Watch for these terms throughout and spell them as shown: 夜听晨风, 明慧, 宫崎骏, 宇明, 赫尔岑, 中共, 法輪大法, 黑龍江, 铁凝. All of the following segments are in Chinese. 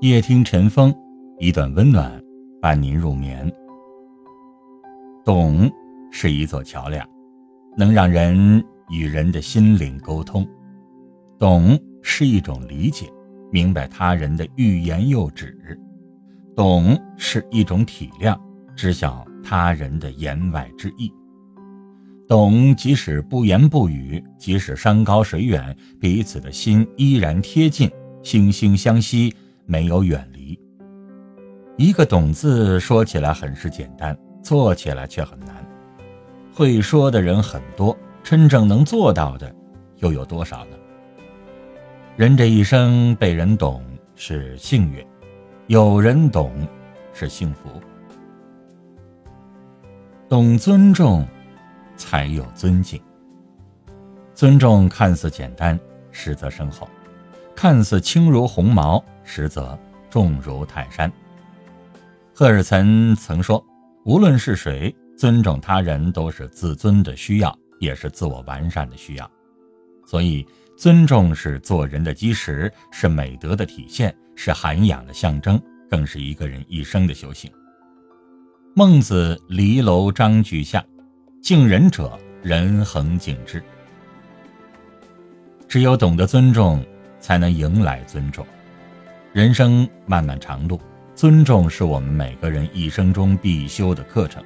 夜听晨风，一段温暖伴您入眠。懂是一座桥梁，能让人与人的心灵沟通。懂是一种理解，明白他人的欲言又止。懂是一种体谅，知晓他人的言外之意。懂即使不言不语，即使山高水远，彼此的心依然贴近，惺惺相惜，没有远离。一个懂字说起来很是简单，做起来却很难。会说的人很多，真正能做到的又有多少呢？人这一生被人懂是幸运，有人懂是幸福。懂尊重才有尊敬。尊重看似简单，实则深厚；看似轻如鸿毛，实则重如泰山。赫尔岑曾说，无论是谁，尊重他人都是自尊的需要，也是自我完善的需要。所以尊重是做人的基石，是美德的体现，是涵养的象征，更是一个人一生的修行。孟子离楼章句下，敬人者，人恒敬之。只有懂得尊重，才能迎来尊重。人生漫漫长路，尊重是我们每个人一生中必修的课程。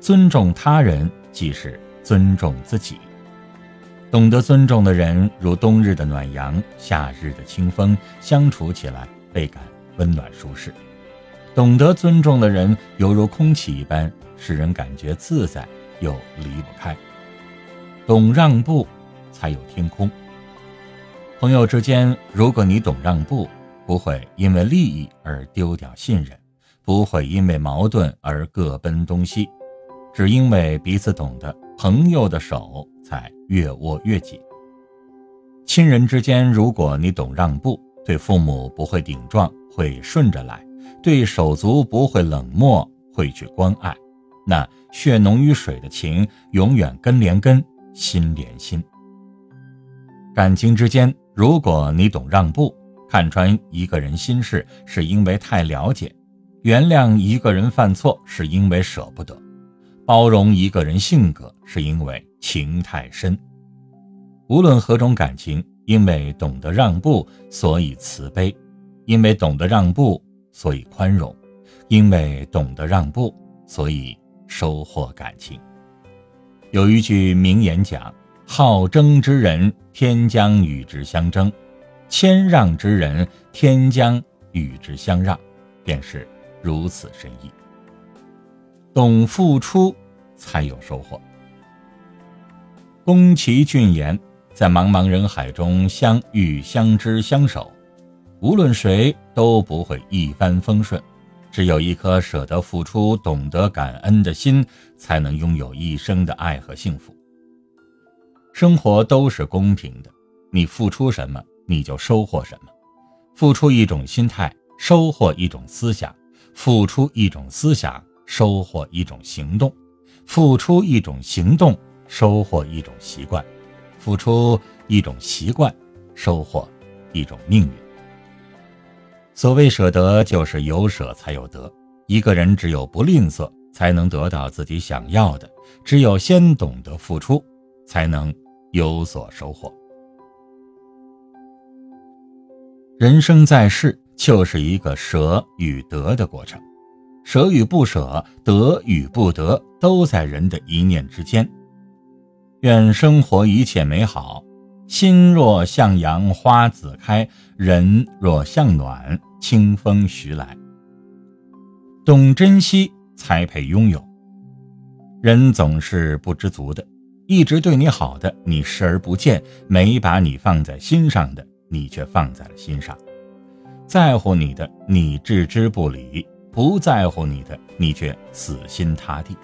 尊重他人，即是尊重自己。懂得尊重的人，如冬日的暖阳，夏日的清风，相处起来倍感温暖舒适。懂得尊重的人，犹如空气一般，使人感觉自在又离不开。懂让步才有天空。朋友之间，如果你懂让步，不会因为利益而丢掉信任，不会因为矛盾而各奔东西，只因为彼此懂得，朋友的手才越握越紧。亲人之间，如果你懂让步，对父母不会顶撞，会顺着来；对手足不会冷漠，会去关爱。那血浓于水的情，永远根连根，心连心。感情之间，如果你懂让步，看穿一个人心事是因为太了解，原谅一个人犯错是因为舍不得，包容一个人性格是因为情太深。无论何种感情，因为懂得让步，所以慈悲；因为懂得让步，所以宽容；因为懂得让步，所以收获感情。有一句名言讲，好争之人，天将与之相争；谦让之人，天将与之相让，便是如此深意。懂付出才有收获。宫崎骏言，在茫茫人海中相遇、相知、相守，无论谁都不会一帆风顺，只有一颗舍得付出、懂得感恩的心，才能拥有一生的爱和幸福。生活都是公平的，你付出什么，你就收获什么。付出一种心态，收获一种思想；付出一种思想，收获一种行动；付出一种行动，收获一种习惯；付出一种习惯，收获一种命运。所谓舍得，就是有舍才有得。一个人只有不吝啬，才能得到自己想要的；只有先懂得付出，才能有所收获。人生在世，就是一个舍与得的过程。舍与不舍，得与不得，都在人的一念之间。愿生活一切美好。心若向阳花自开，人若向暖清风徐来。懂珍惜才配拥有。人总是不知足的，一直对你好的你视而不见，没把你放在心上的你却放在了心上，在乎你的你置之不理，不在乎你的你却死心塌地。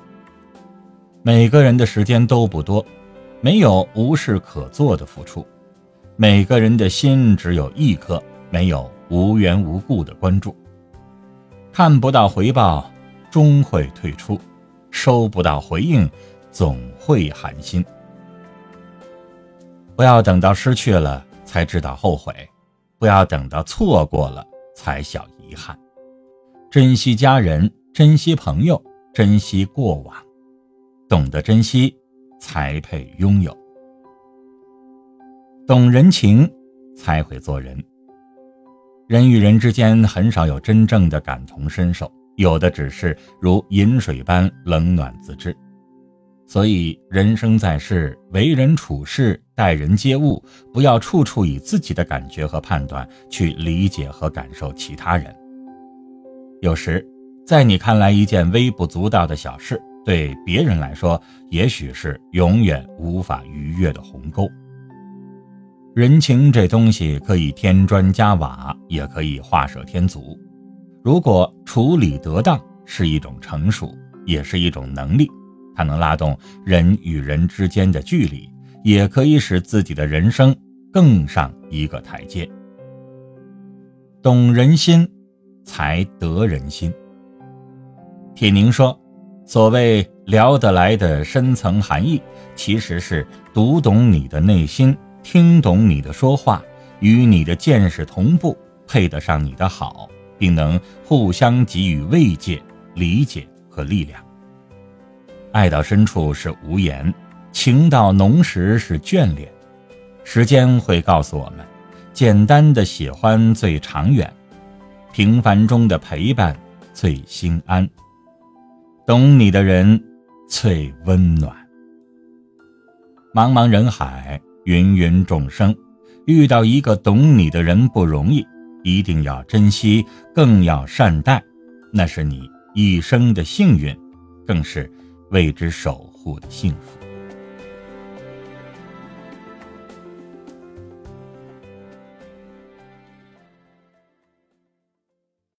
每个人的时间都不多，没有无事可做的付出，每个人的心只有一颗，没有无缘无故的关注。看不到回报，终会退出；收不到回应，总会寒心。不要等到失去了才知道后悔，不要等到错过了才小疑。遗憾。珍惜家人，珍惜朋友，珍惜过往，懂得珍惜才配拥有，懂人情才会做人。人与人之间很少有真正的感同身受，有的只是如饮水般冷暖自知。所以人生在世，为人处事，待人接物，不要处处以自己的感觉和判断去理解和感受其他人。有时在你看来一件微不足道的小事，对别人来说也许是永远无法逾越的鸿沟。人情这东西可以添砖加瓦，也可以画蛇添足。如果处理得当，是一种成熟，也是一种能力。它能拉动人与人之间的距离，也可以使自己的人生更上一个台阶。懂人心才得人心。铁凝说，所谓聊得来的深层含义，其实是读懂你的内心，听懂你的说话，与你的见识同步，配得上你的好，并能互相给予慰藉、理解和力量。爱到深处是无言，情到浓时是眷恋。时间会告诉我们，简单的喜欢最长远，平凡中的陪伴最心安，懂你的人最温暖。茫茫人海，芸芸众生，遇到一个懂你的人不容易，一定要珍惜，更要善待，那是你一生的幸运，更是为之守护的幸福。